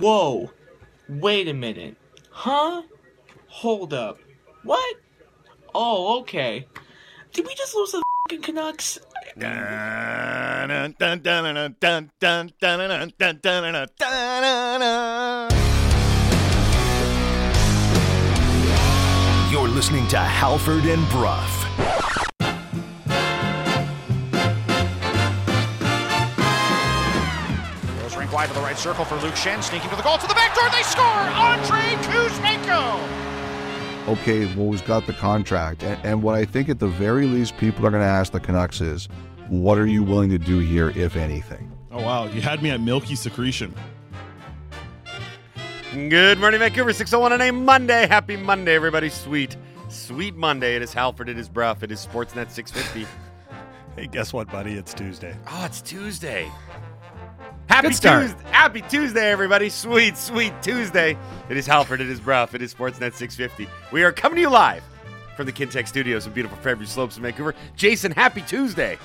whoa, wait a minute, huh? Hold up, what? Oh, okay. Did we just lose the fucking Canucks? You're listening to Halford and Brough. Wide to the right circle for Luke Shen, sneaking to the goal, to the back door, they score! Andrei Kuzmenko! Okay, well, he's got the contract, and what I think at the very least people are going to ask the Canucks is, what are you willing to do here, if anything? Oh, wow, you had me at milky secretion. Good morning, Vancouver, 6:01 on a Monday. Happy Monday, everybody. Sweet, sweet Monday. It is Halford, it is Brough, it is Sportsnet 650. Hey, guess what, buddy? It's Tuesday. Oh, it's Tuesday. Happy Tuesday. Happy Tuesday, everybody. Sweet, sweet Tuesday. It is Halford. It is Brough. It is Sportsnet 650. We are coming to you live from the Kintech Studios in beautiful Fairview Slopes in Vancouver. Jason, happy Tuesday.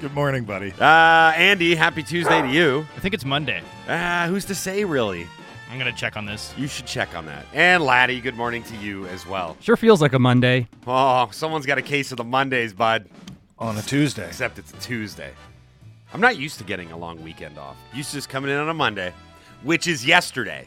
Good morning, buddy. Andy, happy Tuesday to you. I think it's Monday. Who's to say, really? I'm going to check on this. You should check on that. And Laddie, good morning to you as well. Sure feels like a Monday. Oh, someone's got a case of the Mondays, bud. On a Tuesday. Except it's a Tuesday. I'm not used to getting a long weekend off. Used to just coming in on a Monday, which is yesterday,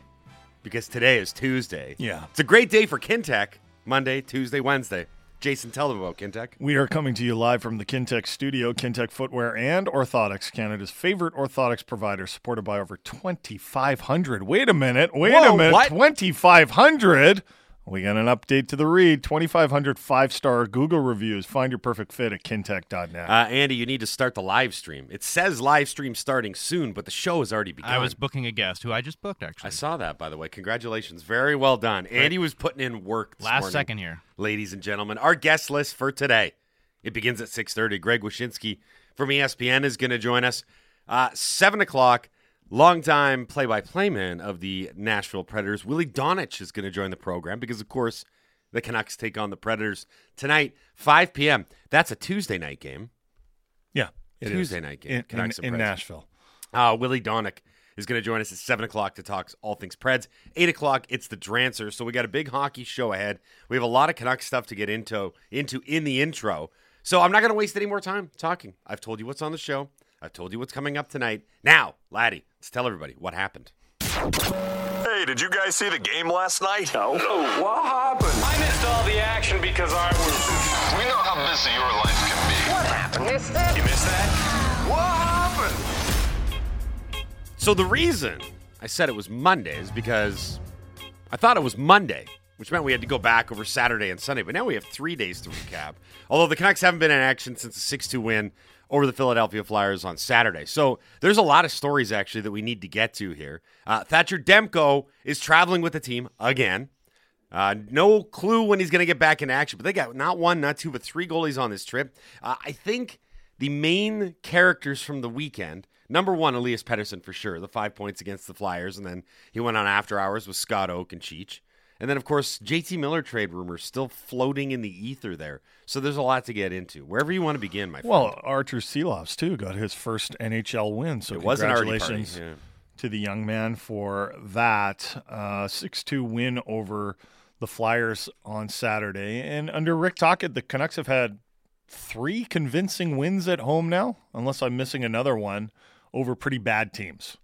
because today is Tuesday. Yeah. It's a great day for Kintech. Monday, Tuesday, Wednesday. Jason, tell them about Kintech. We are coming to you live from the Kintech studio, Kintech Footwear and Orthotics, Canada's favorite orthotics provider, supported by over 2,500. Wait a minute. What? 2,500? We got an update to the read. 2,500 five-star Google reviews. Find your perfect fit at kintech.net. Andy, you need to start the live stream. It says live stream starting soon, but the show has already begun. I was booking a guest who I just booked, actually. I saw that, by the way. Congratulations. Very well done. Great. Andy was putting in work this morning. Last second here. Ladies and gentlemen, our guest list for today. It begins at 6:30. Greg Wyshynski from ESPN is going to join us. 7 o'clock. Longtime play-by-play man of the Nashville Predators, Willie Donich, is going to join the program because, of course, the Canucks take on the Predators tonight, 5 p.m. That's a Tuesday night game. Yeah, it Tuesday is. Night game. In Nashville. Willie Donich is going to join us at 7 o'clock to talk all things Preds. 8 o'clock, it's the Drancer, so we got a big hockey show ahead. We have a lot of Canucks stuff to get into in the intro, so I'm not going to waste any more time talking. I've told you what's on the show. I've told you what's coming up tonight. Now, Laddie, let's tell everybody what happened. Hey, did you guys see the game last night? No. What happened? I missed all the action because I was... We know how busy your life can be. What happened? Missed it? You missed that? What happened? So the reason I said it was Monday is because I thought it was Monday, which meant we had to go back over Saturday and Sunday. But now we have 3 days to recap. Although the Canucks haven't been in action since the 6-2 win over the Philadelphia Flyers on Saturday. So there's a lot of stories, actually, that we need to get to here. Thatcher Demko is traveling with the team again. No clue when he's going to get back in action, but they got not one, not two, but three goalies on this trip. I think the main characters from the weekend, number one, Elias Pettersson for sure, the 5 points against the Flyers, and then he went on after hours with Scott Oak and Cheech. And then, of course, JT Miller trade rumors still floating in the ether there. So there's a lot to get into. Wherever you want to begin, my friend. Well, Archer Seelovs, too, got his first NHL win. So congratulations to the young man for that 6-2 win over the Flyers on Saturday. And under Rick Tocchet, the Canucks have had three convincing wins at home now, unless I'm missing another one, over pretty bad teams.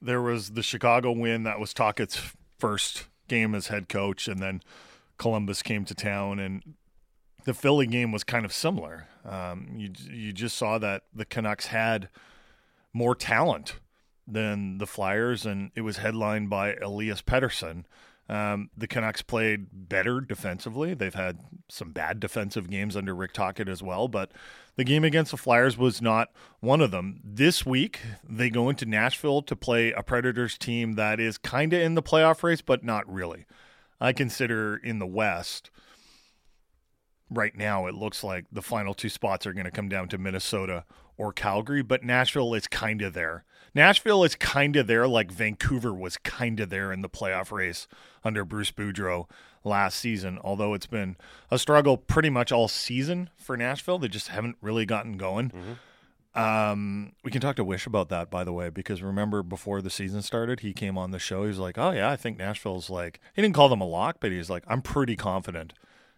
There was the Chicago win. That was Tocchet's first game as head coach, and then Columbus came to town, and the Philly game was kind of similar. You just saw that the Canucks had more talent than the Flyers, and it was headlined by Elias Pettersson. The Canucks played better defensively. They've had some bad defensive games under Rick Tocchet as well, but the game against the Flyers was not one of them. This week, they go into Nashville to play a Predators team that is kind of in the playoff race, but not really. I consider in the West, right now it looks like the final two spots are going to come down to Minnesota or Calgary, but Nashville is kind of there. Nashville is kind of there like Vancouver was kind of there in the playoff race under Bruce Boudreau last season, although it's been a struggle pretty much all season for Nashville. They just haven't really gotten going. Mm-hmm. We can talk to Wysh about that, by the way, because remember before the season started, he came on the show. He was like, oh, yeah, I think Nashville's like – he didn't call them a lock, but he's like, I'm pretty confident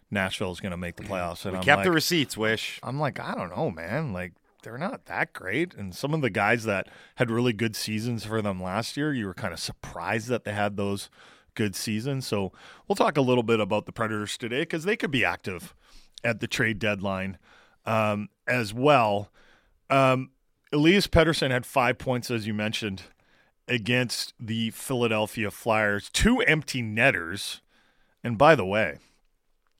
Nashville's going to make the playoffs. And we kept the receipts, Wysh. I'm like, I don't know, man. Like, they're not that great. And some of the guys that had really good seasons for them last year, you were kind of surprised that they had those good seasons. So we'll talk a little bit about the Predators today because they could be active at the trade deadline as well. Elias Pettersson had 5 points, as you mentioned, against the Philadelphia Flyers, 2 empty netters. And by the way,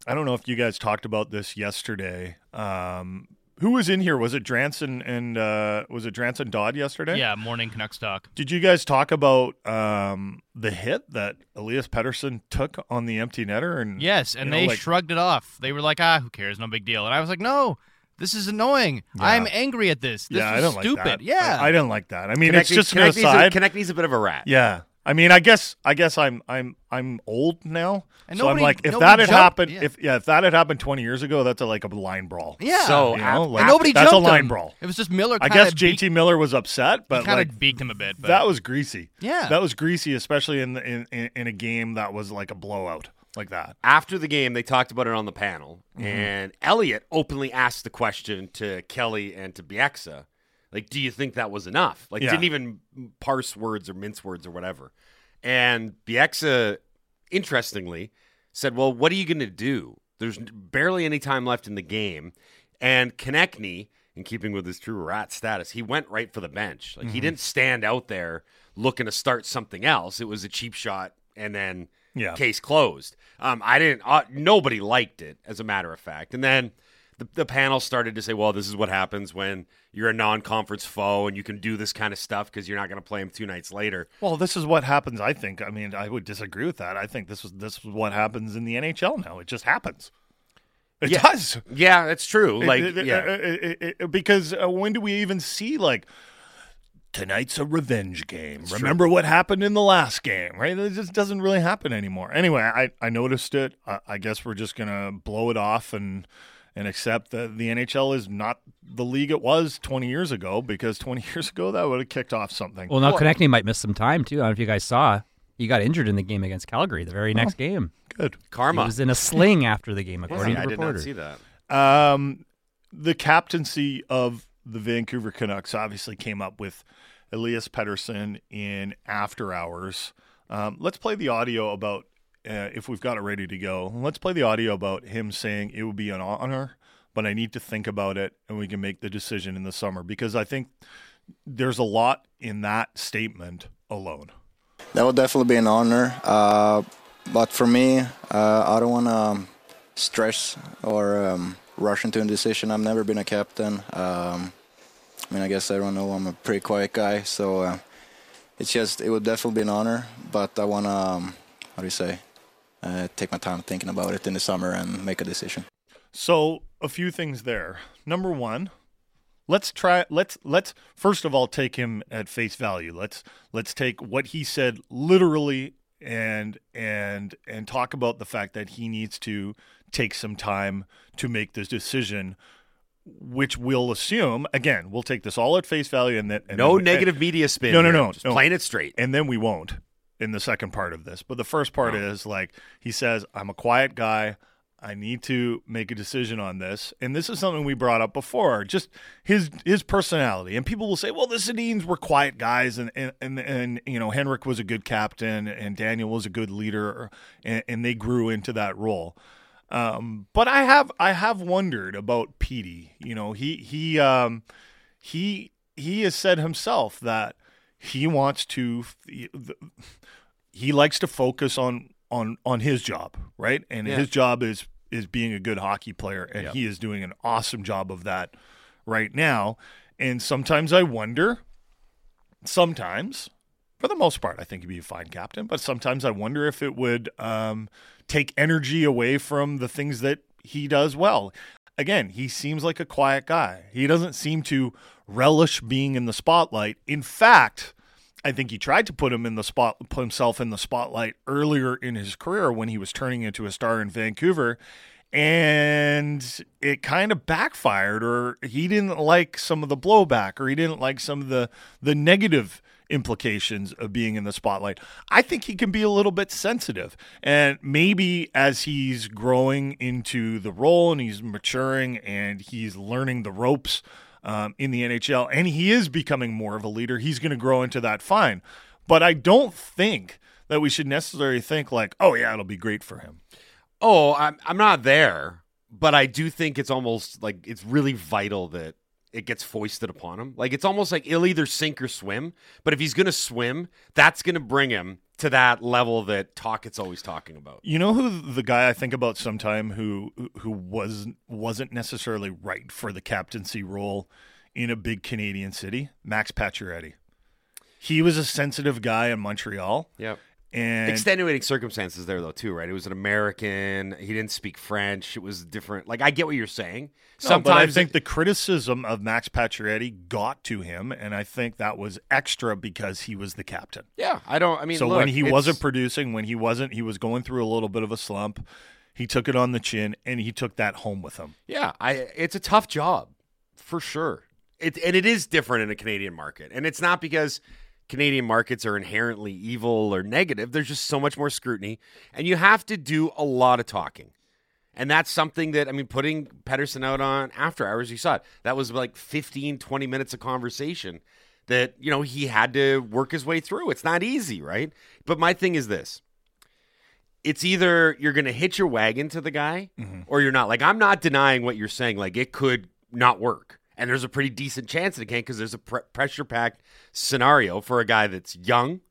I don't know if you guys talked about this yesterday. Who was in here? Was it Dranson and Dranson Dodd yesterday? Yeah, morning Canucks talk. Did you guys talk about the hit that Elias Pettersson took on the empty netter? And yes, and they shrugged it off. They were like, ah, who cares? No big deal. And I was like, no. This is annoying. Yeah. I'm angry at this. This is stupid. Like that. Yeah. I don't like that. I mean, it's just an aside. Konecny's a bit of a rat. Yeah. I mean, I guess I'm old now. And so I'm like, if that had happened, yeah. If that had happened 20 years ago, that's a line brawl. Yeah. So you know, like, nobody jumped. That's a line brawl. It was just Miller. I guess JT Miller was upset, but kind of beaked him a bit. But that was greasy. Yeah. That was greasy, especially in a game that was like a blowout. Like that. After the game, they talked about it on the panel, and Elliot openly asked the question to Kelly and to Bieksa, like, do you think that was enough? Like, didn't even parse words or mince words or whatever. And Bieksa, interestingly, said, well, what are you going to do? There's barely any time left in the game. And Konecny, in keeping with his true rat status, he went right for the bench. Like, he didn't stand out there looking to start something else. It was a cheap shot, and then... Yeah. Case closed. I didn't. Nobody liked it, as a matter of fact. And then the panel started to say, well, this is what happens when you're a non-conference foe and you can do this kind of stuff because you're not going to play them 2 nights later. Well, this is what happens, I think. I mean, I would disagree with that. I think this was what happens in the NHL now. It just happens. It does. Yeah, that's true. Because when do we even see, like, tonight's a revenge game. It's Remember true. What happened in the last game, right? It just doesn't really happen anymore. Anyway, I noticed it. I guess we're just going to blow it off and accept that the NHL is not the league it was 20 years ago, because 20 years ago that would have kicked off something. Well, now Konecny might miss some time, too. I don't know if you guys saw. He got injured in the game against Calgary, the very next game. Good. Karma. He was in a sling after the game, according to the reporter. I did not see that. The captaincy of the Vancouver Canucks obviously came up with Elias Pettersson in After Hours. Let's play the audio about, if we've got it ready to go, let's play the audio about him saying it would be an honor, but I need to think about it and we can make the decision in the summer, because I think there's a lot in that statement alone. That would definitely be an honor. But for me, I don't want to stress or rush into a decision. I've never been a captain. I mean, I guess everyone knows I'm a pretty quiet guy, so it would definitely be an honor, but I want to, take my time thinking about it in the summer and make a decision. So a few things there. Number one, let's first of all take him at face value. Let's take what he said literally and talk about the fact that he needs to take some time to make this decision, which we'll assume, again, we'll take this all at face value. No negative media spin. No. Just playing it straight. And then we won't in the second part of this. But the first part is, like, he says, I'm a quiet guy. I need to make a decision on this. And this is something we brought up before, just his personality. And people will say, well, the Sedins were quiet guys, and you know, Henrik was a good captain, and Daniel was a good leader, and they grew into that role. But I have wondered about Petey. You know, he has said himself that he likes to focus on his job, right? And his job is being a good hockey player, and he is doing an awesome job of that right now. And sometimes I wonder, for the most part, I think he'd be a fine captain, but sometimes I wonder if it would take energy away from the things that he does well. Again, he seems like a quiet guy. He doesn't seem to relish being in the spotlight. In fact, I think he tried to put himself in the spotlight earlier in his career when he was turning into a star in Vancouver, And it kind of backfired, or he didn't like some of the blowback, or he didn't like some of the negative implications of being in the spotlight. I think he can be a little bit sensitive, and maybe as he's growing into the role and he's maturing and he's learning the ropes in the NHL, and he is becoming more of a leader, he's going to grow into that fine. But I don't think that we should necessarily think like, oh yeah, it'll be great for him. Oh, I'm not there, but I do think it's almost like it's really vital that it gets foisted upon him. Like, it's almost like he'll either sink or swim, but if he's going to swim, that's going to bring him to that level that Tocchett's always talking about. You know who the guy I think about sometime who wasn't necessarily right for the captaincy role in a big Canadian city? Max Pacioretty. He was a sensitive guy in Montreal. Yep. And extenuating circumstances there, though, too, right? It was an American. He didn't speak French. It was different. Like, I get what you're saying. Sometimes, but I think the criticism of Max Pacioretty got to him, and I think that was extra because he was the captain. Yeah, So look, when he wasn't producing, he was going through a little bit of a slump. He took it on the chin, and he took that home with him. Yeah, it's a tough job, for sure. It is different in a Canadian market, and it's not because Canadian markets are inherently evil or negative. There's just so much more scrutiny, and you have to do a lot of talking. And that's something that, putting Pettersson out on After Hours, you saw it. That was like 15, 20 minutes of conversation that, he had to work his way through. It's not easy, right? But my thing is this. It's either you're going to hitch your wagon to the guy, mm-hmm. or you're not. Like, I'm not denying what you're saying. Like, it could not work. And there's a pretty decent chance that it can, because there's a pressure-packed scenario for a guy that's young,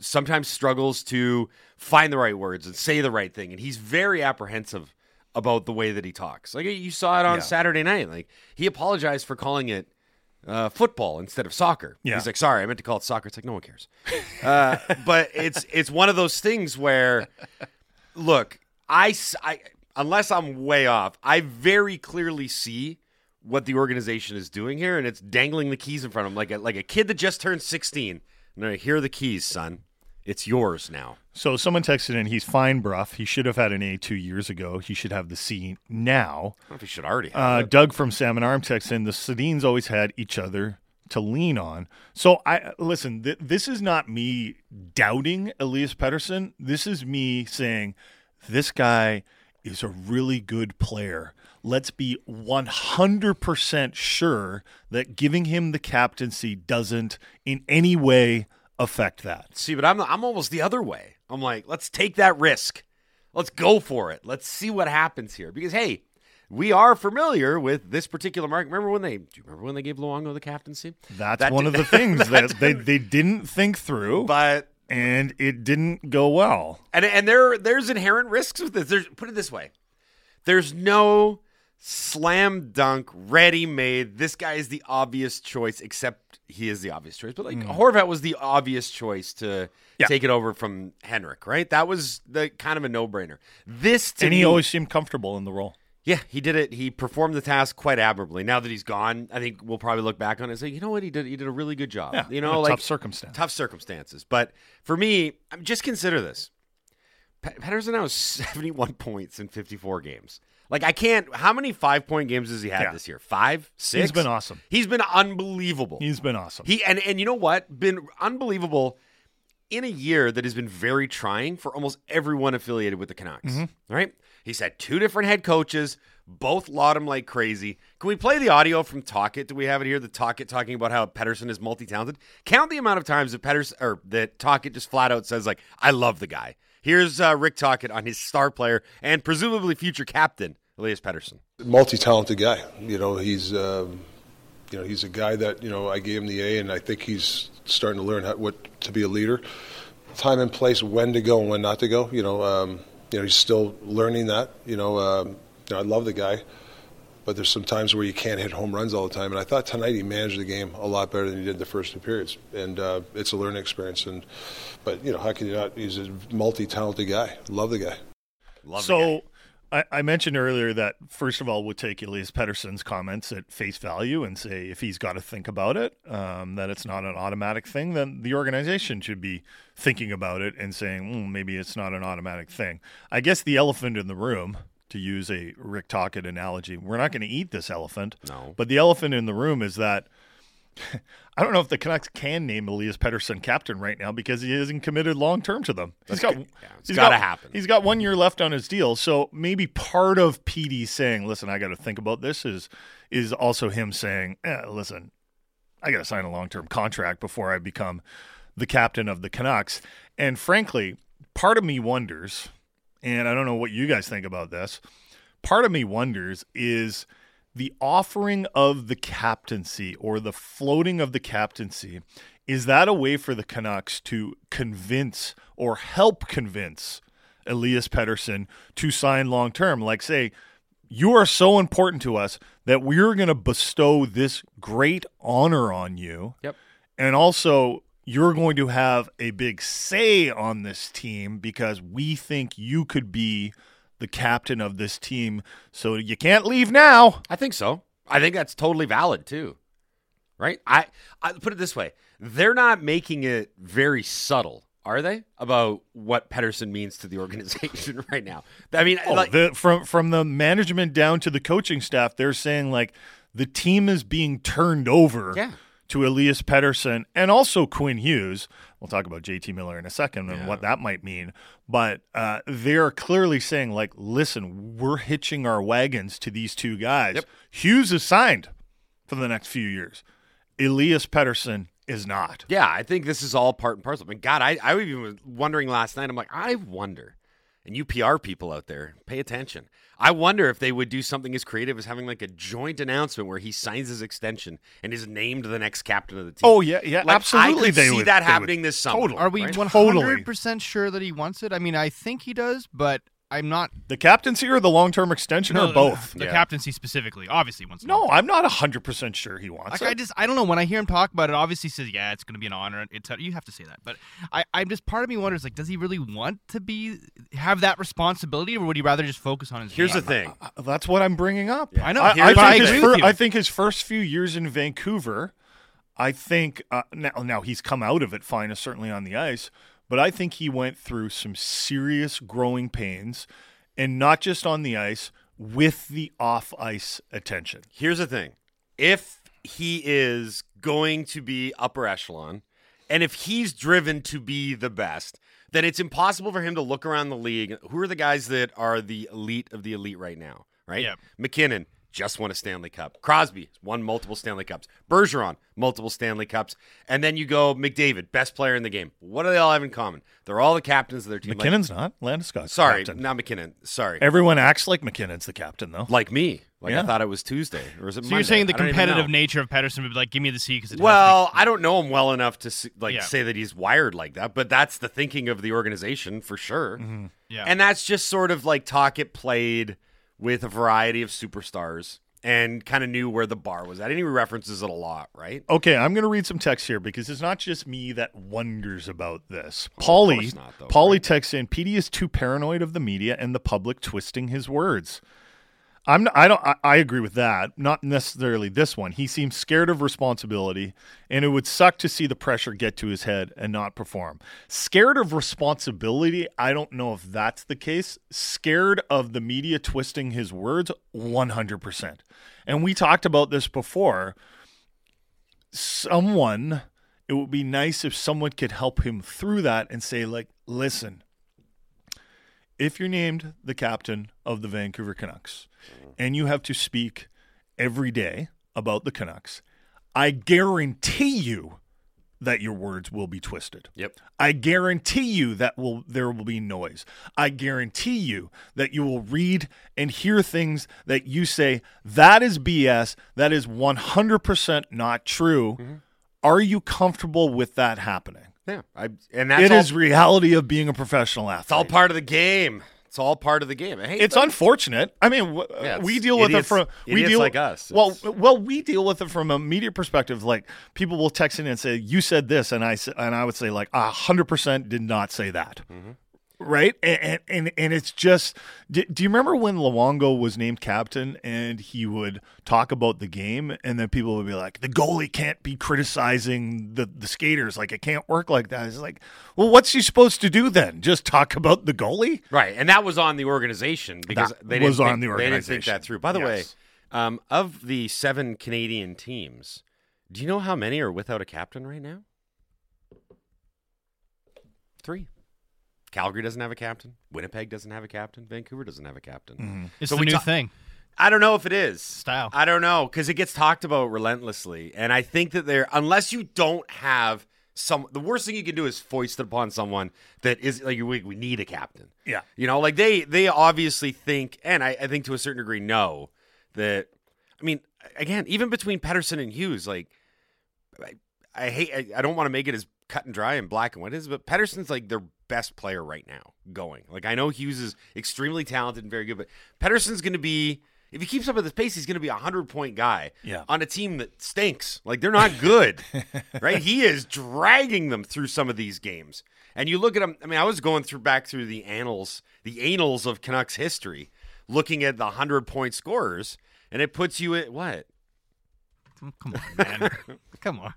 sometimes struggles to find the right words and say the right thing. And he's very apprehensive about the way that he talks. Like, you saw it on Saturday night. Like, he apologized for calling it football instead of soccer. Yeah. He's like, sorry, I meant to call it soccer. It's like, no one cares. But it's one of those things where, look, unless I'm way off, I very clearly see what the organization is doing here, and it's dangling the keys in front of him like a kid that just turned 16. No, here are the keys, son. It's yours now. So someone texted in, he's fine, Brough. He should have had an A 2 years ago. He should have the C now. I don't know if he should already have it. Doug from Salmon Arm texts in, the Sedins always had each other to lean on. So this is not me doubting Elias Pettersson. This is me saying this guy is a really good player. Let's be 100% sure that giving him the captaincy doesn't in any way affect that. See, but I'm almost the other way. I'm like, let's take that risk. Let's go for it. Let's see what happens here. Because, hey, we are familiar with this particular market. Do you remember when they gave Luongo the captaincy? That's one of the things that they didn't think through. But and it didn't go well. And there's inherent risks with this. Put it this way. There's no slam dunk, ready-made, this guy is the obvious choice, except he is the obvious choice. But Horvat was the obvious choice to take it over from Henrik, right? That was the kind of a no-brainer. He always seemed comfortable in the role. Yeah, he did it. He performed the task quite admirably. Now that he's gone, I think we'll probably look back on it and say, you know what, he did a really good job. Yeah, tough circumstances. But for me, just consider this: Pettersson now has 71 points in 54 games. Like, I can't. How many 5-point games has he had this year? 5, 6. He's been awesome. He's been unbelievable. He's been awesome. He and you know what? Been unbelievable in a year that has been very trying for almost everyone affiliated with the Canucks. Mm-hmm. Right. He's had 2 different head coaches, both laud him like crazy. Can we play the audio from Tocchet? Do we have it here? The Tocchet talking about how Pettersson is multi-talented. Count the amount of times that Tocchet just flat out says, like, I love the guy. Here's Rick Tocchet on his star player and presumably future captain, Elias Pettersson. Multi-talented guy. He's a guy that, I gave him the A, and I think he's starting to learn what to be a leader. Time and place, when to go and when not to go. He's still learning that. I love the guy, but there's some times where you can't hit home runs all the time. And I thought tonight he managed the game a lot better than he did the first 2 periods. And it's a learning experience. But how can you not? He's a multi-talented guy. Love the guy. I mentioned earlier that, first of all, we'll take Elias Pettersson's comments at face value and say if he's got to think about it, that it's not an automatic thing, then the organization should be thinking about it and saying, maybe it's not an automatic thing. I guess the elephant in the room, to use a Rick Tocchet analogy, we're not going to eat this elephant. No. But the elephant in the room is that I don't know if the Canucks can name Elias Pettersson captain right now because he isn't committed long-term to them. It's got to happen. He's got 1 year left on his deal. So maybe part of PD saying, listen, I got to think about this is also him saying, listen, I got to sign a long-term contract before I become the captain of the Canucks. And frankly, part of me wonders, and I don't know what you guys think about this, part of me wonders is the offering of the captaincy or the floating of the captaincy, is that a way for the Canucks to convince or help convince Elias Pettersson to sign long-term? Like, say, you are so important to us that we're going to bestow this great honor on you. Yep. And also, you're going to have a big say on this team because we think you could be the captain of this team, so you can't leave now. I think so. I think that's totally valid too, right? I put it this way. They're not making it very subtle, are they, about what Pettersson means to the organization right now? I mean, from the management down to the coaching staff, they're saying, like, the team is being turned over to Elias Pettersson and also Quinn Hughes. We'll talk about JT Miller in a second and what that might mean. But they're clearly saying, like, listen, we're hitching our wagons to these two guys. Yep. Hughes is signed for the next few years. Elias Pettersson is not. Yeah, I think this is all part and parcel. I mean, God, I was even wondering last night. I'm like, I wonder. And you PR people out there, pay attention. I wonder if they would do something as creative as having, like, a joint announcement where he signs his extension and is named the next captain of the team. Oh, yeah, yeah, like, absolutely. I could see that happening this summer. Totally. Are we 100% sure that he wants it? I mean, I think he does, but I'm not. The captaincy or the long-term extension or both? The captaincy specifically, obviously wants it. No, I'm not 100% sure he wants it. I don't know. When I hear him talk about it, obviously he says, yeah, it's going to be an honor. You have to say that. But I'm just, part of me wonders, like, does he really want to have that responsibility, or would he rather just focus on his game? Here's the thing. That's what I'm bringing up. Yeah. I know. I think his first few years in Vancouver, I think, now he's come out of it fine, certainly on the ice, but I think he went through some serious growing pains, and not just on the ice, with the off-ice attention. Here's the thing. If he is going to be upper echelon, and if he's driven to be the best, then it's impossible for him to look around the league. Who are the guys that are the elite of the elite right now, right? Yep. McKinnon just won a Stanley Cup. Crosby won multiple Stanley Cups. Bergeron, multiple Stanley Cups. And then you go McDavid, best player in the game. What do they all have in common? They're all the captains of their team. McKinnon's not. Landeskog's captain. Not McKinnon. Sorry. Everyone acts like McKinnon's the captain, though. Like me. I thought it was Tuesday. Or is it Monday? You're saying the competitive nature of Pettersson would be like, give me the C because it helps me. I don't know him well enough to say that he's wired like that, but that's the thinking of the organization for sure. Mm-hmm. Yeah. And that's just sort of like Tocchet played with a variety of superstars and kind of knew where the bar was at. And he references it a lot, right? Okay, I'm going to read some text here because it's not just me that wonders about this. Paulie right? Texts in, PD is too paranoid of the media and the public twisting his words. I agree with that. Not necessarily this one. He seems scared of responsibility, and it would suck to see the pressure get to his head and not perform. Scared of responsibility, I don't know if that's the case. Scared of the media twisting his words, 100%. And we talked about this before. It would be nice if someone could help him through that and say, like, listen, if you're named the captain of the Vancouver Canucks and you have to speak every day about the Canucks, I guarantee you that your words will be twisted. Yep. I guarantee you that there will be noise. I guarantee you that you will read and hear things that you say, that is BS, that is 100% not true. Mm-hmm. Are you comfortable with that happening? Yeah, is reality of being a professional athlete. It's all part of the game. It's all part of the game. It's unfortunate. I mean, we deal with it from like us. Well, we deal with it from a media perspective. Like, people will text in and say, "You said this," and I would say, like, 100% did not say that. Mm-hmm. right? And it's just, do you remember when Luongo was named captain and he would talk about the game and then people would be like, the goalie can't be criticizing the skaters. Like, it can't work like that. It's like, well, what's he supposed to do then? Just talk about the goalie? Right, and that was on the organization because they didn't think that through. By the way, of the 7 Canadian teams, do you know how many are without a captain right now? 3. Calgary doesn't have a captain. Winnipeg doesn't have a captain. Vancouver doesn't have a captain. Mm-hmm. It's the new thing. I don't know if it is. Style. I don't know, because it gets talked about relentlessly. And I think that unless you don't have the worst thing you can do is foist it upon someone that is like, we need a captain. Yeah. You know, like they obviously think, and I think to a certain degree know that, I mean, again, even between Pettersson and Hughes, like, I don't want to make it as cut and dry and black and white is, but Pettersson's like their best player right now going. Like, I know Hughes is extremely talented and very good, but Pettersson's going to be, if he keeps up at this pace, he's going to be a 100-point guy on a team that stinks. Like, they're not good, right? He is dragging them through some of these games. And you look at him, I mean, I was going back through the annals of Canucks history, looking at the 100-point scorers, and it puts you at what? Oh, come on, man. Come on.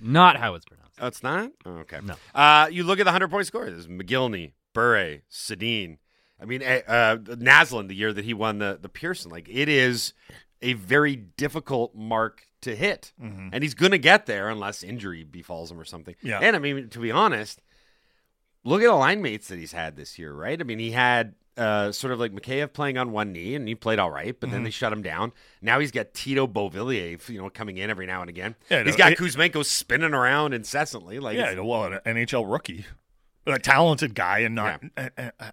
Not how it's pronounced. Oh, it's not? Oh, okay. No. You look at the 100-point scorers. There's McGillney, Bure, Sedin. I mean, Naslund, the year that he won the Pearson. Like, it is a very difficult mark to hit. Mm-hmm. And he's going to get there unless injury befalls him or something. Yeah. And, I mean, to be honest, look at the line mates that he's had this year, right? I mean, he had sort of like Mikheyev playing on one knee, and he played all right, but then they shut him down. Now he's got Tito Beauvillier, coming in every now and again. Yeah, he's got Kuzmenko spinning around incessantly. Like, an NHL rookie, a talented guy, and not,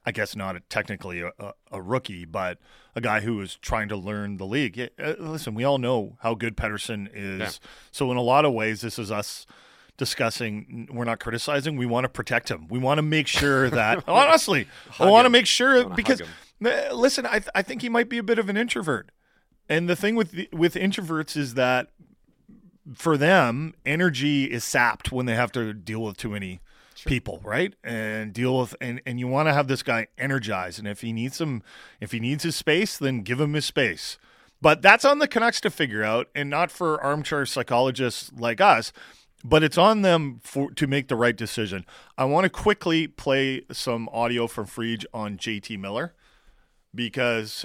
I guess, not technically a rookie, but a guy who is trying to learn the league. Listen, we all know how good Pettersson is. Yeah. So in a lot of ways, this is us discussing, we're not criticizing, we want to protect him. We want to make sure that, honestly, I want to make sure, because, listen, I think he might be a bit of an introvert. And the thing with introverts is that, for them, energy is sapped when they have to deal with too many people, right? And and you want to have this guy energized. And if he needs his space, then give him his space. But that's on the Canucks to figure out, and not for armchair psychologists like us. But it's on them to make the right decision. I want to quickly play some audio from Friedge on JT Miller, because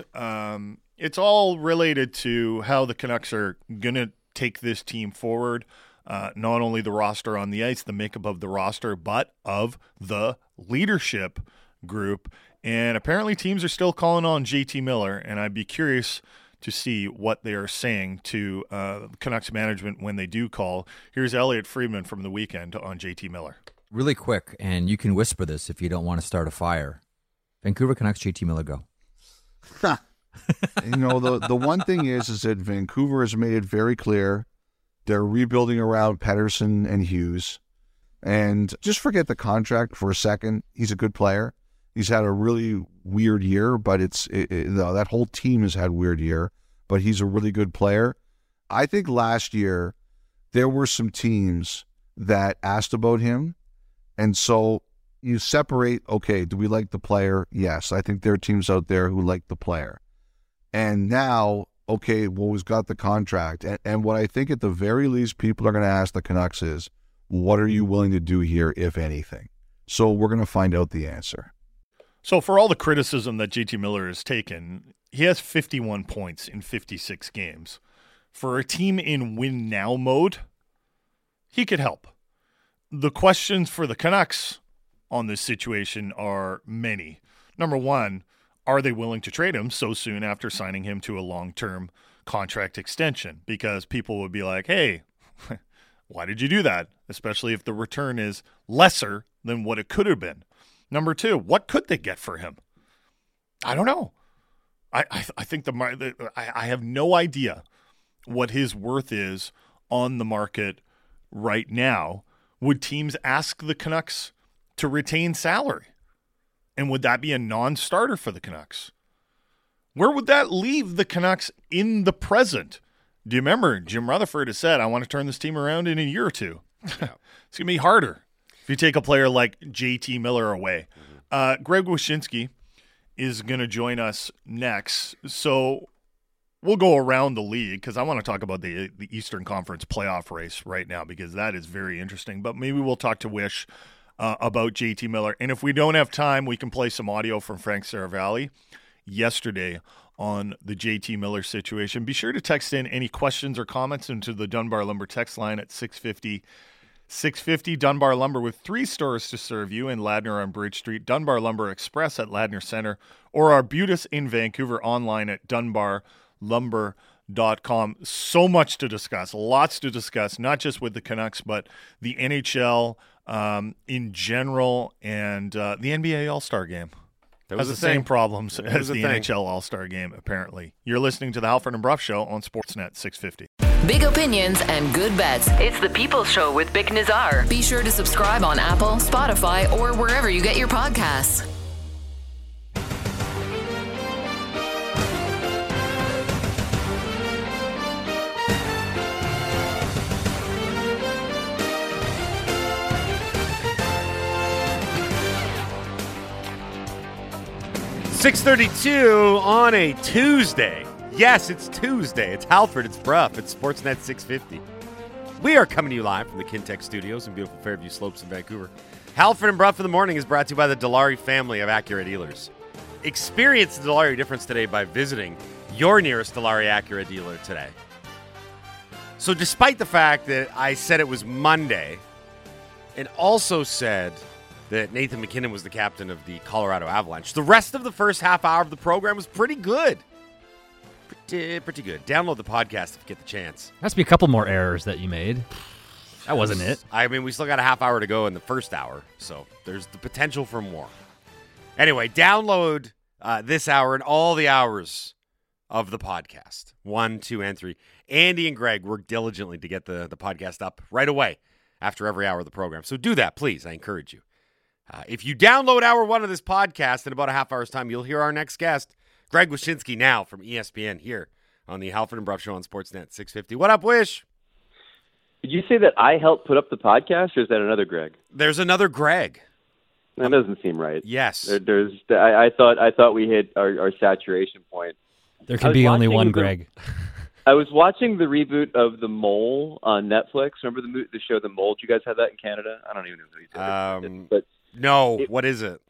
it's all related to how the Canucks are going to take this team forward, not only the roster on the ice, the makeup of the roster, but of the leadership group. And apparently teams are still calling on JT Miller, and I'd be curious to see what they are saying to Canucks management when they do call. Here's Elliot Friedman from The Weekend on JT Miller. Really quick, and you can whisper this if you don't want to start a fire. Vancouver Canucks, JT Miller, go. You know, the one thing is that Vancouver has made it very clear they're rebuilding around Pettersson and Hughes. And just forget the contract for a second. He's a good player. He's had a really weird year, but that whole team has had a weird year, but he's a really good player. I think last year there were some teams that asked about him, and so you separate, okay, do we like the player? Yes, I think there are teams out there who like the player. And now, okay, well, we've got the contract. And what I think at the very least people are going to ask the Canucks is, what are you willing to do here, if anything? So we're going to find out the answer. So for all the criticism that JT Miller has taken, he has 51 points in 56 games. For a team in win-now mode, he could help. The questions for the Canucks on this situation are many. Number one, are they willing to trade him so soon after signing him to a long-term contract extension? Because people would be like, hey, why did you do that? Especially if the return is lesser than what it could have been. Number two, what could they get for him? I don't know. I think I have no idea what his worth is on the market right now. Would teams ask the Canucks to retain salary? And would that be a non-starter for the Canucks? Where would that leave the Canucks in the present? Do you remember Jim Rutherford has said, I want to turn this team around in a year or two. It's going to be harder if you take a player like JT Miller away. Greg Wyshynski is going to join us next. So we'll go around the league because I want to talk about the Eastern Conference playoff race right now because that is very interesting. But maybe we'll talk to Wysh about JT Miller. And if we don't have time, we can play some audio from Frank Saravalli yesterday on the JT Miller situation. Be sure to text in any questions or comments into the Dunbar Lumber text line at 650. 650. Dunbar Lumber with 3 stores to serve you in Ladner on Bridge Street, Dunbar Lumber Express at Ladner Center, or Arbutus in Vancouver online at dunbarlumber.com. So much to discuss, lots to discuss, not just with the Canucks, but the NHL in general and the NBA All-Star Game. That was has the same problems as the NHL All-Star Game, apparently. You're listening to the Halford and Brough Show on Sportsnet 650. Big opinions and good bets. It's the People's Show with Bick Nazar. Be sure to subscribe on Apple, Spotify, or wherever you get your podcasts. .632 on a Tuesday. Yes, it's Tuesday. It's Halford. It's Brough. It's Sportsnet 650. We are coming to you live from the Kintec Studios in beautiful Fairview Slopes in Vancouver. Halford and Brough in the morning is brought to you by the Dilawri family of Acura dealers. Experience the Dilawri difference today by visiting your nearest Dilawri Acura dealer today. So despite the fact that I said it was Monday and also said that Nathan MacKinnon was the captain of the Colorado Avalanche, the rest of the first half hour of the program was pretty good. Pretty good. Download the podcast if you get the chance. Must be a couple more errors that you made. That wasn't it. I mean, we still got a half hour to go in the first hour, so there's the potential for more. Anyway, download this hour and all the hours of the podcast. 1, 2, and 3. Andy and Greg work diligently to get the podcast up right away after every hour of the program. So do that, please. I encourage you. If you download hour 1 of this podcast in about a half hour's time, you'll hear our next guest, Greg Wyshynski, now from ESPN, here on the Halford and Brough Show on Sportsnet 650. What up, Wysh? Did you say that I helped put up the podcast, or is that another Greg? There's another Greg. That doesn't seem right. Yes. I thought we hit our saturation point. There can be only one Greg. I was watching the reboot of The Mole on Netflix. Remember the show The Mole? Did you guys have that in Canada? I don't even know if you did. But no. What is it?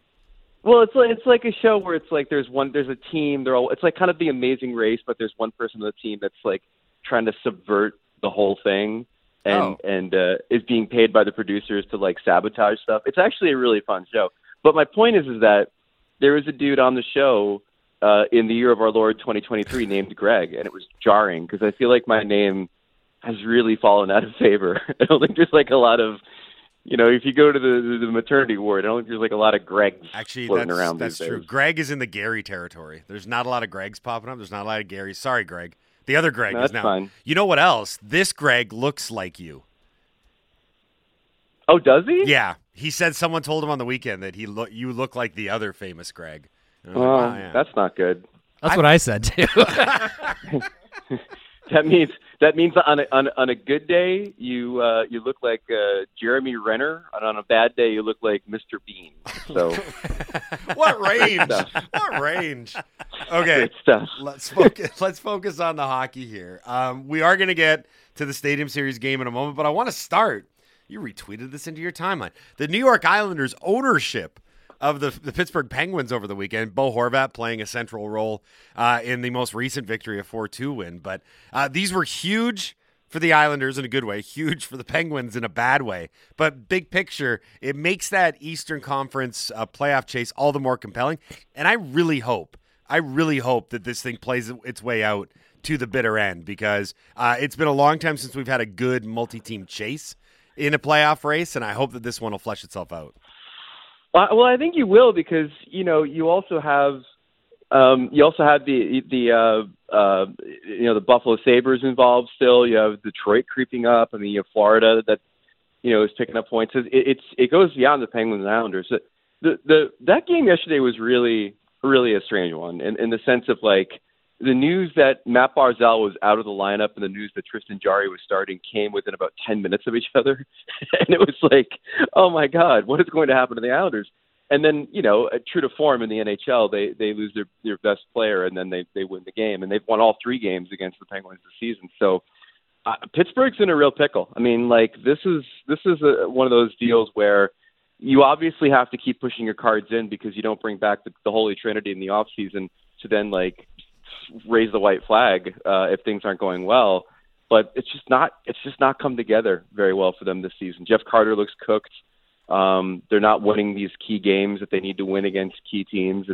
Well, it's like a show where it's like there's a team. It's like kind of The Amazing Race, but there's one person on the team that's like trying to subvert the whole thing, and is being paid by the producers to like sabotage stuff. It's actually a really fun show. But my point is that there was a dude on the show in the year of our Lord 2023 named Greg, and it was jarring because I feel like my name has really fallen out of favor. I don't think there's like a lot of, you know, if you go to the maternity ward, I don't think there's like a lot of Gregs floating around these days. That's true. Greg is in the Gary territory. There's not a lot of Gregs popping up. There's not a lot of Garys. Sorry, Greg. The other Greg is now. Fine. You know what else? This Greg looks like you. Oh, does he? Yeah. He said someone told him on the weekend that you look like the other famous Greg. That's not good. That's what I said, too. That means on a good day you look like Jeremy Renner, and on a bad day you look like Mr. Bean. So what range? What range? Okay, let's focus on the hockey here. We are going to get to the Stadium Series game in a moment, but I want to start. You retweeted this into your timeline. The New York Islanders' ownership of the Pittsburgh Penguins over the weekend, Bo Horvat playing a central role in the most recent victory, a 4-2 win. But these were huge for the Islanders in a good way, huge for the Penguins in a bad way. But big picture, it makes that Eastern Conference playoff chase all the more compelling. And I really hope that this thing plays its way out to the bitter end, because it's been a long time since we've had a good multi-team chase in a playoff race, and I hope that this one will flesh itself out. Well, I think you will, because you know you also have the Buffalo Sabers involved still. You have Detroit creeping up. I mean, you have Florida that is picking up points. It goes beyond the Penguins and Islanders. That game yesterday was really a strange one in the sense of like the news that Matt Barzal was out of the lineup and the news that Tristan Jarry was starting came within about 10 minutes of each other. And it was like, oh my God, what is going to happen to the Islanders? And then, you know, true to form in the NHL, they lose their best player, and then they win the game. And they've won all three games against the Penguins this season. So Pittsburgh's in a real pickle. I mean, like, this is one of those deals where you obviously have to keep pushing your cards in, because you don't bring back the Holy Trinity in the offseason to then, like, raise the white flag if things aren't going well. But it's just not come together very well for them this season. Jeff Carter looks cooked. They're not winning these key games that they need to win against key teams.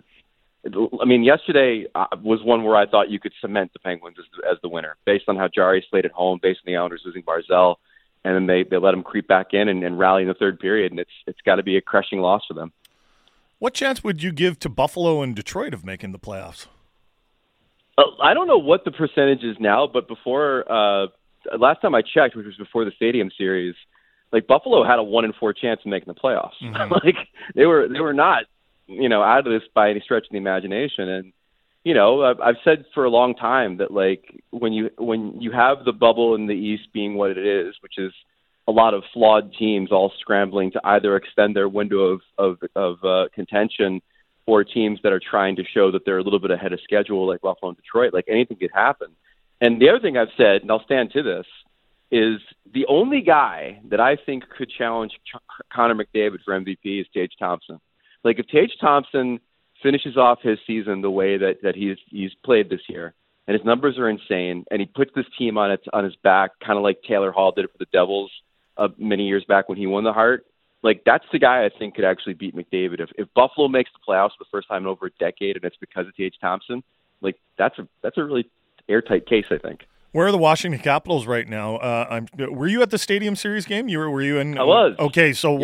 Yesterday was one where I thought you could cement the Penguins as the winner, based on how Jari slayed at home, based on the Islanders losing Barzal, and then they let him creep back in and rally in the third period, and it's got to be a crushing loss for them. What chance would you give to Buffalo and Detroit of making the playoffs? I don't know what the percentage is now, but before last time I checked, which was before the Stadium Series, like, Buffalo had a 1 in 4 chance of making the playoffs. Mm-hmm. Like, they were not, you know, out of this by any stretch of the imagination. And, you know, I've said for a long time that, like, when you have the bubble in the East being what it is, which is a lot of flawed teams all scrambling to either extend their window of contention, or teams that are trying to show that they're a little bit ahead of schedule, like Buffalo and Detroit, like, anything could happen. And the other thing I've said, and I'll stand to this, is the only guy that I think could challenge Connor McDavid for MVP is Tage Thompson. Like, if Tage Thompson finishes off his season the way that he's played this year, and his numbers are insane, and he puts this team on his back, kind of like Taylor Hall did it for the Devils many years back when he won the Hart, like, that's the guy I think could actually beat McDavid. If Buffalo makes the playoffs for the first time in over a decade, and it's because of Tage Thompson, like, that's a really airtight case, I think. Where are the Washington Capitals right now? Were you at the Stadium Series game? Were you in? I was. Okay, so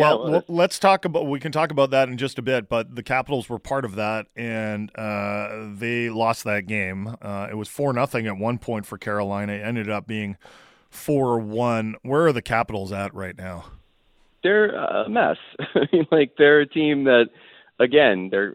let's talk about. We can talk about that in just a bit. But the Capitals were part of that, and they lost that game. It was 4-0 at one point for Carolina. It ended up being 4-1. Where are the Capitals at right now? They're a mess. I mean, like, they're a team that, again, there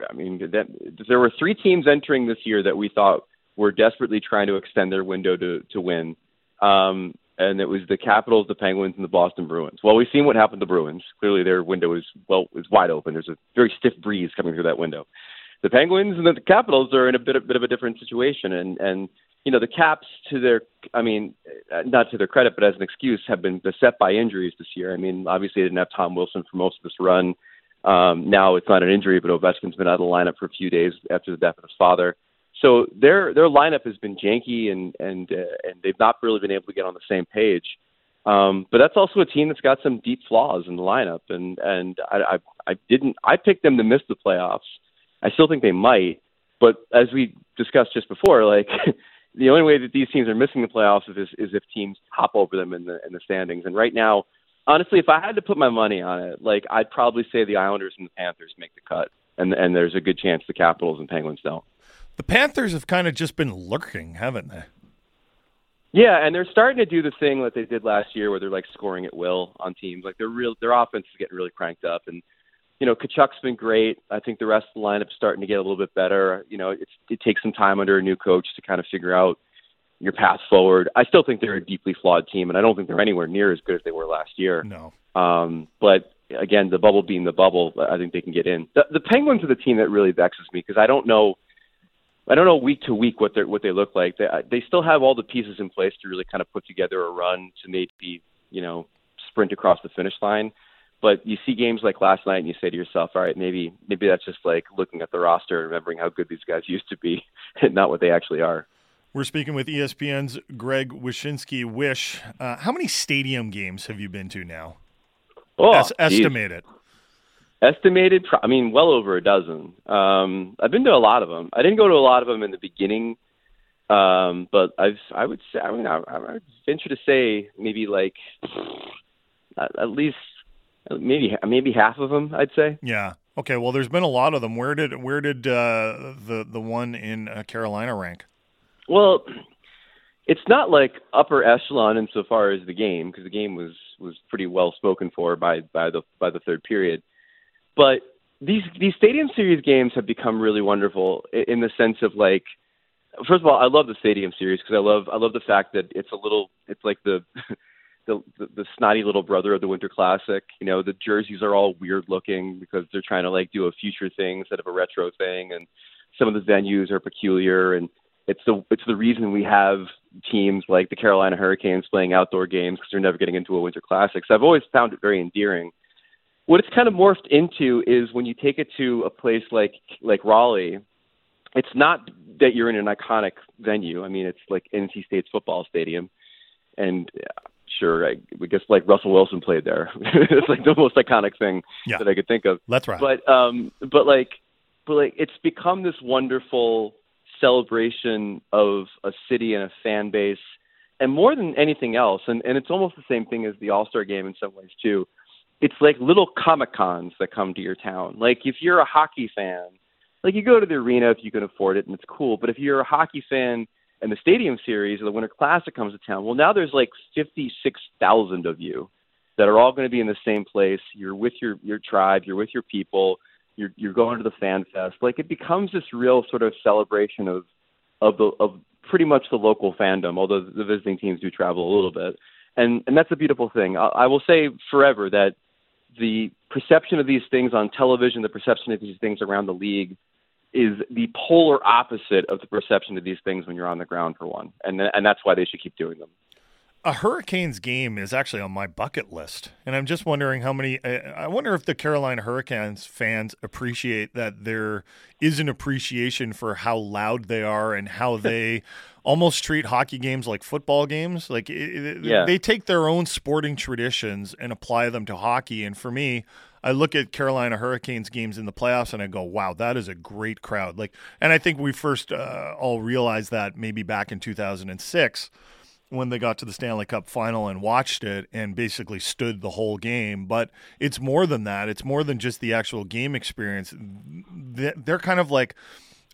were three teams entering this year that we thought were desperately trying to extend their window to win. And it was the Capitals, the Penguins, and the Boston Bruins. Well, we've seen what happened to the Bruins. Clearly their window is wide open. There's a very stiff breeze coming through that window. The Penguins and the Capitals are in a bit of a different situation. And you know, the Caps, not to their credit, but as an excuse, have been beset by injuries this year. I mean, obviously they didn't have Tom Wilson for most of this run. Now it's not an injury, but Ovechkin's been out of the lineup for a few days after the death of his father. So their lineup has been janky, and they've not really been able to get on the same page. But that's also a team that's got some deep flaws in the lineup, and I picked them to miss the playoffs. I still think they might, but as we discussed just before, like, the only way that these teams are missing the playoffs is if teams hop over them in the standings. And right now, honestly, if I had to put my money on it, like, I'd probably say the Islanders and the Panthers make the cut, and there's a good chance the Capitals and Penguins don't. The Panthers have kind of just been lurking, haven't they? Yeah, and they're starting to do the thing that they did last year, where they're, like, scoring at will on teams. Like, their offense is getting really cranked up, and, you know, Kachuk's been great. I think the rest of the lineup's starting to get a little bit better. You know, it takes some time under a new coach to kind of figure out your path forward. I still think they're a deeply flawed team, and I don't think they're anywhere near as good as they were last year. No. But, again, the bubble being the bubble, I think they can get in. The Penguins are the team that really vexes me, because I don't know week to week what they look like. They still have all the pieces in place to really kind of put together a run to maybe, you know, sprint across the finish line. But you see games like last night, and you say to yourself, all right, maybe that's just like looking at the roster and remembering how good these guys used to be and not what they actually are. We're speaking with ESPN's Greg Wyshynski. Wish, how many stadium games have you been to now? Oh, estimated. Geez. Estimated, well over a dozen. I've been to a lot of them. I didn't go to a lot of them in the beginning, but I would venture to say maybe like at least maybe half of them, I'd say. Yeah. Okay. Well, there's been a lot of them. Where did the one in Carolina rank? Well, it's not like upper echelon insofar as the game, because the game was pretty well spoken for by the third period. But these Stadium Series games have become really wonderful in the sense of, like, first of all, I love the Stadium Series because I love the fact that it's like the the snotty little brother of the Winter Classic. You know, the jerseys are all weird looking because they're trying to like do a future thing instead of a retro thing, and some of the venues are peculiar, and it's the reason we have teams like the Carolina Hurricanes playing outdoor games because they're never getting into a Winter Classic. So I've always found it very endearing. What it's kind of morphed into is when you take it to a place like Raleigh, it's not that you're in an iconic venue. I mean, it's like NC State's football stadium. And sure, I guess like Russell Wilson played there. It's like the most iconic thing that I could think of. That's right. But it's become this wonderful celebration of a city and a fan base, and more than anything else, and it's almost the same thing as the All-Star Game in some ways too. It's like little Comic-Cons that come to your town. Like if you're a hockey fan, like you go to the arena if you can afford it, and it's cool. But if you're a hockey fan and the Stadium Series or the Winter Classic comes to town, well, now there's like 56,000 of you that are all going to be in the same place. You're with your tribe. You're with your people. You're going to the Fan Fest. Like it becomes this real sort of celebration of pretty much the local fandom, although the visiting teams do travel a little bit. And that's a beautiful thing. I will say forever that the perception of these things on television, the perception of these things around the league is the polar opposite of the perception of these things when you're on the ground for one. And that's why they should keep doing them. A Hurricanes game is actually on my bucket list. And I'm just wondering how many, I wonder if the Carolina Hurricanes fans appreciate that there is an appreciation for how loud they are and how they almost treat hockey games like football games. Like they take their own sporting traditions and apply them to hockey. And for me, I look at Carolina Hurricanes games in the playoffs and I go, wow, that is a great crowd. Like, and I think we first all realized that maybe back in 2006 when they got to the Stanley Cup final and watched it and basically stood the whole game. But it's more than that. It's more than just the actual game experience. They're kind of like,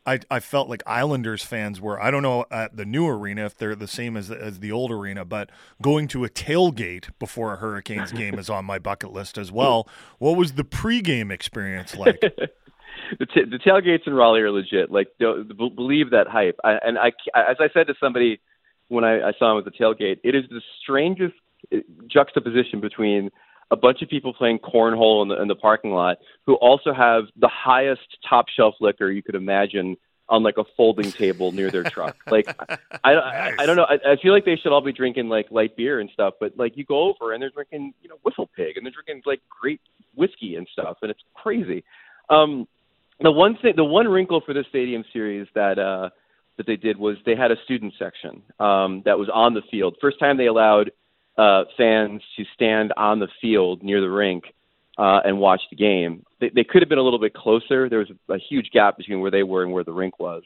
I felt like Islanders fans were. I don't know at the new arena if they're the same as the old arena, but going to a tailgate before a Hurricanes game is on my bucket list as well. What was the pregame experience like? The tailgates in Raleigh are legit. Like, believe that hype. As I said to somebody when I saw him at the tailgate, it is the strangest juxtaposition between a bunch of people playing cornhole in the parking lot who also have the highest top shelf liquor you could imagine on like a folding table near their truck. Like, I don't know. I feel like they should all be drinking like light beer and stuff, but like you go over and they're drinking, you know, Whistle Pig, and they're drinking like great whiskey and stuff. And it's crazy. The one wrinkle for this Stadium Series that they did was they had a student section that was on the field. First time they allowed fans to stand on the field near the rink and watch the game. They could have been a little bit closer. There was a huge gap between where they were and where the rink was.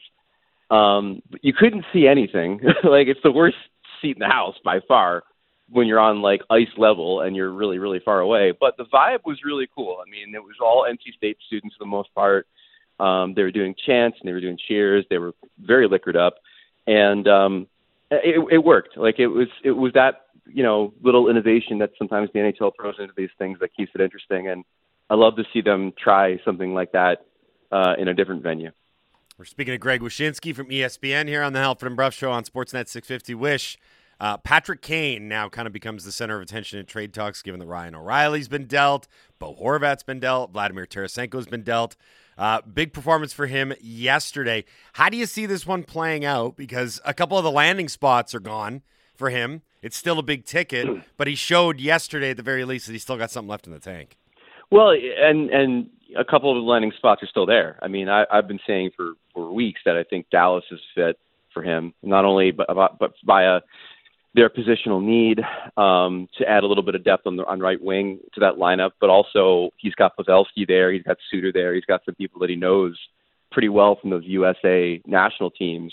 But you couldn't see anything. Like, it's the worst seat in the house by far when you're on like ice level and you're really, really far away. But the vibe was really cool. I mean, it was all NC State students for the most part. They were doing chants and they were doing cheers. They were very liquored up, and it worked. Like, it was that, you know, little innovation that sometimes the NHL throws into these things that keeps it interesting. And I love to see them try something like that in a different venue. We're speaking to Greg Wyshynski from ESPN here on the Halford and Brough Show on Sportsnet 650. Wish Patrick Kane now kind of becomes the center of attention in trade talks, given that Ryan O'Reilly's been dealt, Bo Horvat's been dealt, Vladimir Tarasenko's been dealt. Big performance for him yesterday. How do you see this one playing out? Because a couple of the landing spots are gone for him. It's still a big ticket, but he showed yesterday at the very least that he's still got something left in the tank. Well, and a couple of the landing spots are still there. I mean, I've been saying for weeks that I think Dallas is fit for him, not only but via their positional need to add a little bit of depth on right wing to that lineup, but also he's got Pavelski there, he's got Suter there, he's got some people that he knows pretty well from those USA national teams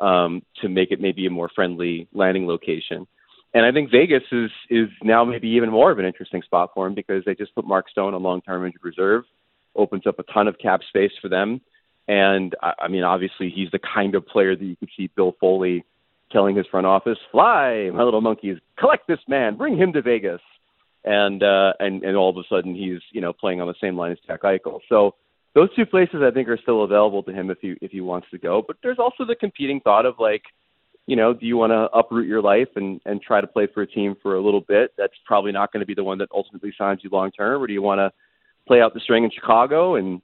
to make it maybe a more friendly landing location. And I think Vegas is now maybe even more of an interesting spot for him because they just put Mark Stone on long-term injured reserve, opens up a ton of cap space for them. And, I mean, obviously he's the kind of player that you could see Bill Foley telling his front office, fly, my little monkeys, collect this man, bring him to Vegas. And all of a sudden he's, you know, playing on the same line as Jack Eichel. So those two places I think are still available to him if he wants to go. But there's also the competing thought of like, you know, do you want to uproot your life and try to play for a team for a little bit that's probably not going to be the one that ultimately signs you long term, or do you want to play out the string in Chicago and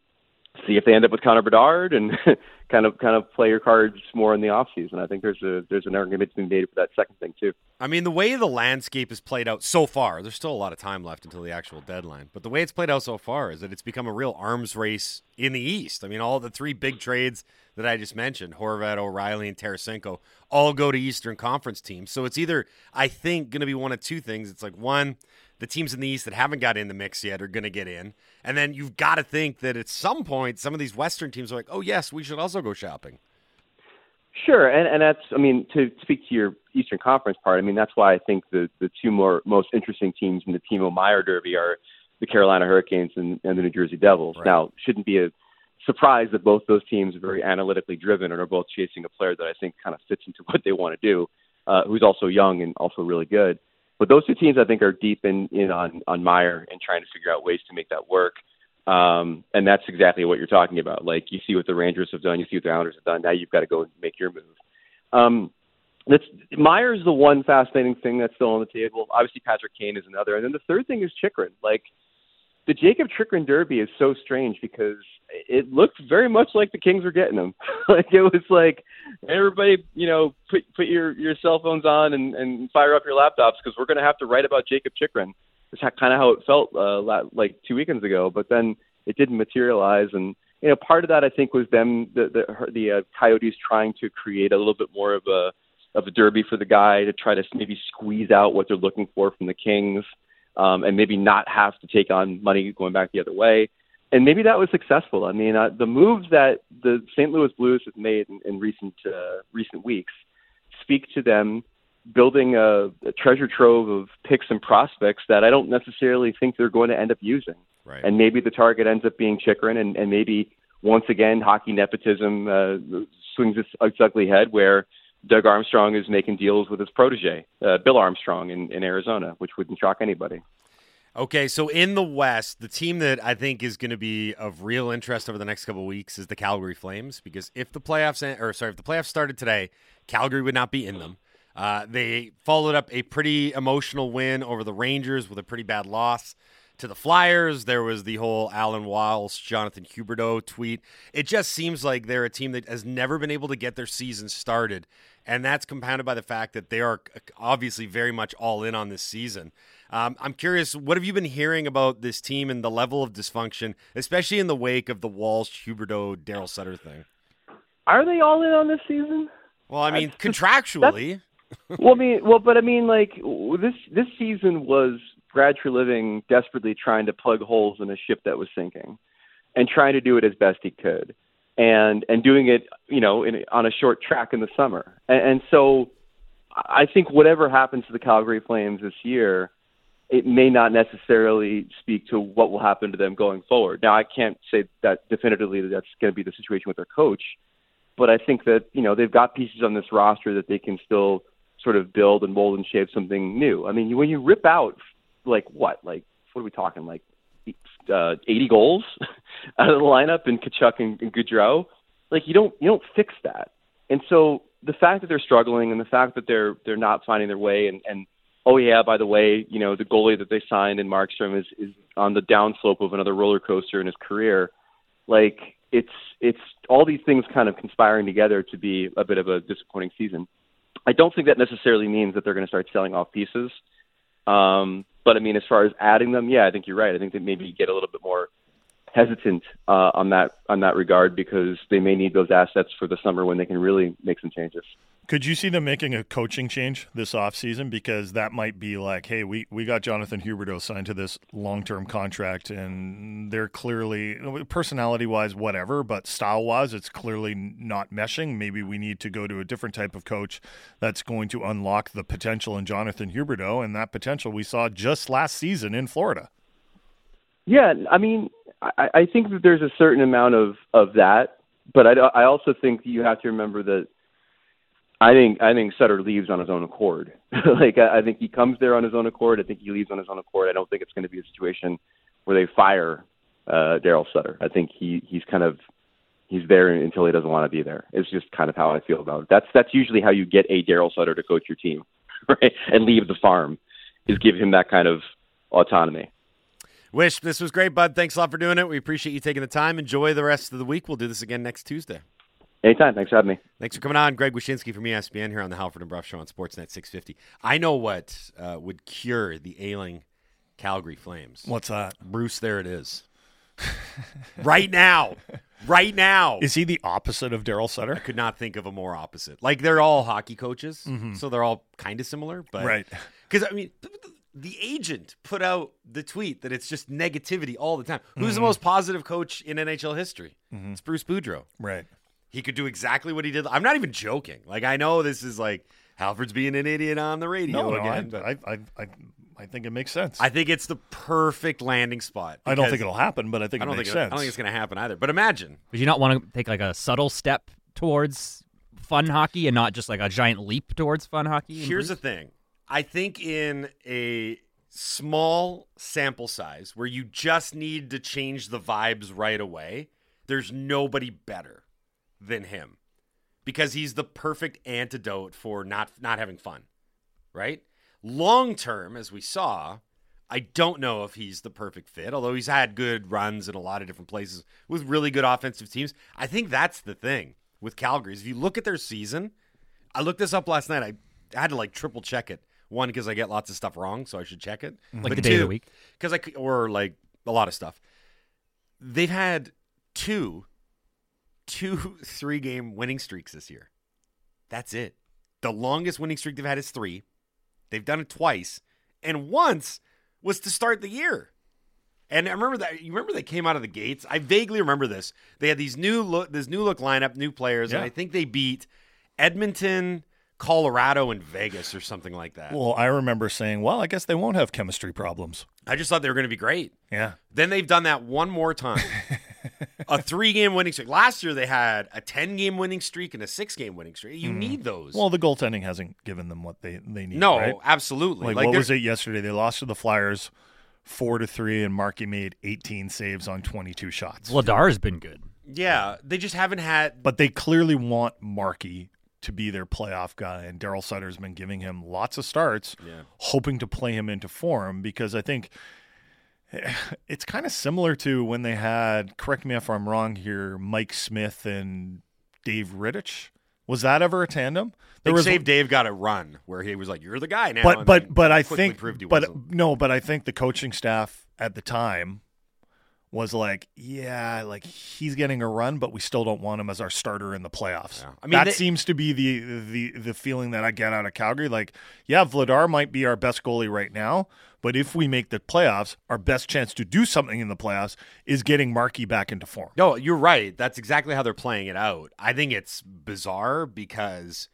see if they end up with Connor Bedard and kind of play your cards more in the offseason? I think there's an argument to be made for that second thing too. I mean, the way the landscape is played out so far, there's still a lot of time left until the actual deadline, but the way it's played out so far is that it's become a real arms race in the East. I mean, all the three big trades that I just mentioned, Horvat, O'Reilly, and Tarasenko, all go to Eastern Conference teams. So it's either, I think, going to be one of two things. It's like, one, the teams in the East that haven't got in the mix yet are going to get in. And then you've got to think that at some point, some of these Western teams are like, oh, yes, we should also go shopping. Sure. And that's, I mean, to speak to your Eastern Conference part, I mean, that's why I think the two most interesting teams in the Timo Meier Derby are the Carolina Hurricanes and the New Jersey Devils. Right. Now, shouldn't be a surprise that both those teams are very analytically driven and are both chasing a player that I think kind of fits into what they want to do, who's also young and also really good. But those two teams, I think, are deep in on Meier and trying to figure out ways to make that work. And that's exactly what you're talking about. Like, you see what the Rangers have done, you see what the Islanders have done. Now you've got to go and make your move. Meier is the one fascinating thing that's still on the table. Obviously, Patrick Kane is another. And then the third thing is Chychrun. Like, the Jacob Chychrun Derby is so strange because it looked very much like the Kings were getting him. Like, it was like, everybody, you know, put your cell phones on and fire up your laptops because we're going to have to write about Jacob Chychrun. That's kind of how it felt like 2 weekends ago, but then it didn't materialize. And, you know, part of that, I think, was them, the Coyotes trying to create a little bit more of a derby for the guy to try to maybe squeeze out what they're looking for from the Kings. And maybe not have to take on money going back the other way. And maybe that was successful. I mean, the moves that the St. Louis Blues have made in recent weeks speak to them building a treasure trove of picks and prospects that I don't necessarily think they're going to end up using. Right. And maybe the target ends up being Chychrun, and maybe, once again, hockey nepotism swings its ugly head where Doug Armstrong is making deals with his protege, Bill Armstrong in Arizona, which wouldn't shock anybody. Okay, so in the West, the team that I think is going to be of real interest over the next couple of weeks is the Calgary Flames, because if the playoffs started today, Calgary would not be in them. They followed up a pretty emotional win over the Rangers with a pretty bad loss to the Flyers. There was the whole Alan Walsh, Jonathan Huberdeau tweet. It just seems like they're a team that has never been able to get their season started, and that's compounded by the fact that they are obviously very much all in on this season. I'm curious, what have you been hearing about this team and the level of dysfunction, especially in the wake of the Walsh, Huberdeau, Darryl Sutter thing? Are they all in on this season? Well, I mean, contractually. This season was Brad Treliving desperately trying to plug holes in a ship that was sinking and trying to do it as best he could and doing it, you know, on a short track in the summer. And so I think whatever happens to the Calgary Flames this year, it may not necessarily speak to what will happen to them going forward. Now, I can't say that definitively that that's going to be the situation with their coach, but I think that, you know, they've got pieces on this roster that they can still sort of build and mold and shape something new. I mean, when you rip out what are we talking? 80 goals out of the lineup and Kachuk and Gaudreau. Like, you don't fix that. And so the fact that they're struggling and the fact that they're not finding their way and oh yeah, by the way, you know, the goalie that they signed in Markstrom is on the downslope of another roller coaster in his career. Like, it's all these things kind of conspiring together to be a bit of a disappointing season. I don't think that necessarily means that they're going to start selling off pieces. But, I mean, as far as adding them, yeah, I think you're right. I think that maybe you get a little bit more hesitant on that regard because they may need those assets for the summer when they can really make some changes. Could you see them making a coaching change this offseason? Because that might be like, hey, we got Jonathan Huberdeau signed to this long-term contract, and they're clearly, personality-wise, whatever, but style-wise, it's clearly not meshing. Maybe we need to go to a different type of coach that's going to unlock the potential in Jonathan Huberdeau, and that potential we saw just last season in Florida. Yeah, I mean, I think that there's a certain amount of that, but I also think you have to remember that I think Sutter leaves on his own accord. Like, I think he comes there on his own accord. I think he leaves on his own accord. I don't think it's going to be a situation where they fire Darryl Sutter. I think he he's kind of he's there until he doesn't want to be there. It's just kind of how I feel about it. That's usually how you get a Daryl Sutter to coach your team, right? And leave the farm, is give him that kind of autonomy. Wish, this was great, bud. Thanks a lot for doing it. We appreciate you taking the time. Enjoy the rest of the week. We'll do this again next Tuesday. Anytime. Thanks for having me. Thanks for coming on. Greg Wyshynski from ESPN here on the Halford and Brough Show on Sportsnet 650. I know what would cure the ailing Calgary Flames. What's that? Bruce, there it is. Right now. Right now. Is he the opposite of Daryl Sutter? I could not think of a more opposite. Like, they're all hockey coaches, so they're all kind of similar. But right. Because, I mean, the agent put out the tweet that it's just negativity all the time. Who's the most positive coach in NHL history? It's Bruce Boudreau. Right. He could do exactly what he did. I'm not even joking. Like, I know this is like Halford's being an idiot on the radio again. I think it makes sense. I think it's the perfect landing spot. I don't think it'll happen, but I think it makes sense. I don't think it's going to happen either. But imagine. Would you not want to take like a subtle step towards fun hockey and not just like a giant leap towards fun hockey? Here's the thing. I think in a small sample size where you just need to change the vibes right away, there's nobody better than him because he's the perfect antidote for not having fun, right? Long term, as we saw, I don't know if he's the perfect fit, although he's had good runs in a lot of different places with really good offensive teams. I think that's the thing with Calgary. If you look at their season, I looked this up last night. I had to like triple check it. One, because I get lots of stuff wrong, so I should check it. Like but the day of the week? Because or like a lot of stuff. They've had two 3-game winning streaks this year. That's it. The longest winning streak they've had is 3. They've done it twice, and once was to start the year. And I remember that. You remember they came out of the gates? I vaguely remember this. They had these new look lineup, new players, and I think they beat Edmonton, Colorado, and Vegas or something like that. Well, I remember saying, well, I guess they won't have chemistry problems. I just thought they were going to be great. Yeah. Then they've done that one more time. A 3-game winning streak. Last year they had a 10-game winning streak and a 6-game winning streak. You need those. Well, the goaltending hasn't given them what they need. No, right? Absolutely. Like what was it yesterday? They lost to the Flyers 4-3, and Markey made 18 saves on 22 shots. Vladar's been good. Yeah, they just haven't had. But they clearly want Markey to be their playoff guy, and Daryl Sutter's been giving him lots of starts, hoping to play him into form, because I think it's kind of similar to when they had, correct me if I'm wrong here, Mike Smith and Dave Rittich. Was that ever a tandem? Dave got a run where he was like, "You're the guy now." But I think the coaching staff at the time was like, yeah, like he's getting a run, but we still don't want him as our starter in the playoffs. Yeah. I mean, that seems to be the feeling that I get out of Calgary. Like, yeah, Vladar might be our best goalie right now, but if we make the playoffs, our best chance to do something in the playoffs is getting Markey back into form. No, you're right. That's exactly how they're playing it out. I think it's bizarre because,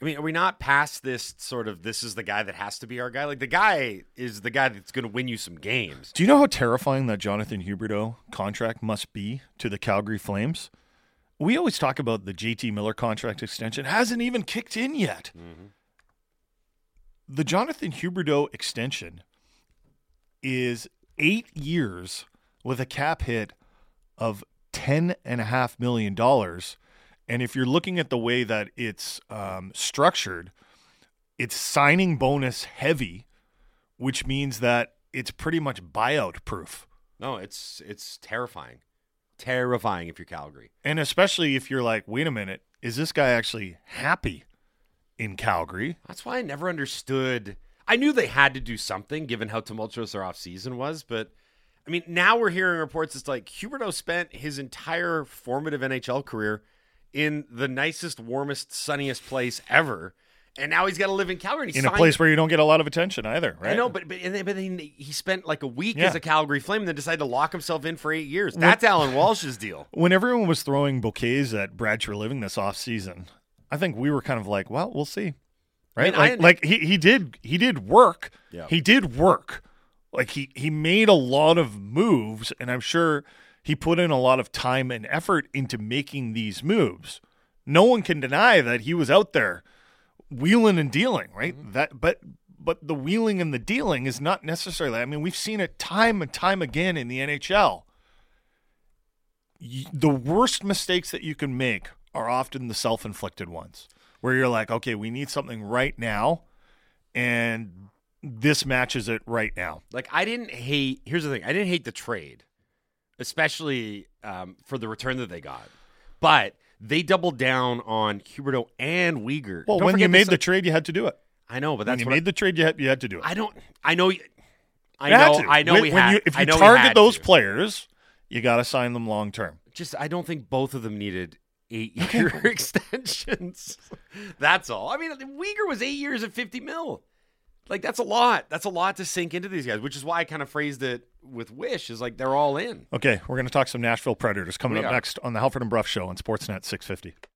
I mean, are we not past this sort of, this is the guy that has to be our guy? Like, the guy is the guy that's going to win you some games. Do you know how terrifying that Jonathan Huberdeau contract must be to the Calgary Flames? We always talk about the JT Miller contract extension. Hasn't even kicked in yet. Mm-hmm. The Jonathan Huberdeau extension is 8 years with a cap hit of $10.5 million. And if you're looking at the way that it's structured, it's signing bonus heavy, which means that it's pretty much buyout proof. No, it's terrifying. Terrifying if you're Calgary. And especially if you're like, wait a minute, is this guy actually happy in Calgary? That's why I never understood. I knew they had to do something given how tumultuous their offseason was, but I mean, now we're hearing reports it's like Huberdeau spent his entire formative NHL career in the nicest, warmest, sunniest place ever, and now he's got to live in Calgary. In a place where you don't get a lot of attention either, right? I know, but he spent like a week as a Calgary Flame, and then decided to lock himself in for 8 years. That's Alan Walsh's deal. When everyone was throwing bouquets at Brad Treliving this offseason, I think we were kind of like, well, we'll see, right? I mean, he did work. Yeah. He did work. Like he made a lot of moves, and I'm sure he put in a lot of time and effort into making these moves. No one can deny that he was out there wheeling and dealing, right? Mm-hmm. But the wheeling and the dealing is not necessarily, I mean, we've seen it time and time again in the NHL. the worst mistakes that you can make are often the self-inflicted ones, where you're like, okay, we need something right now, and this matches it right now. Like, I didn't hate – here's the thing. I didn't hate the trade, especially for the return that they got. But they doubled down on Huberdeau and Weegar. Well, when you made the trade, you had to do it. I know, but that's when you made the trade, you had to do it. I don't – I know – If you target those players, you got to sign them long term. Just, I don't think both of them needed – 8-year extensions. That's all. I mean, Weegar was 8 years at $50 million. Like, that's a lot. That's a lot to sink into these guys, which is why I kind of phrased it with Wish, is like they're all in. Okay, we're going to talk some Nashville Predators coming up next on the Halford and Brough Show on Sportsnet 650.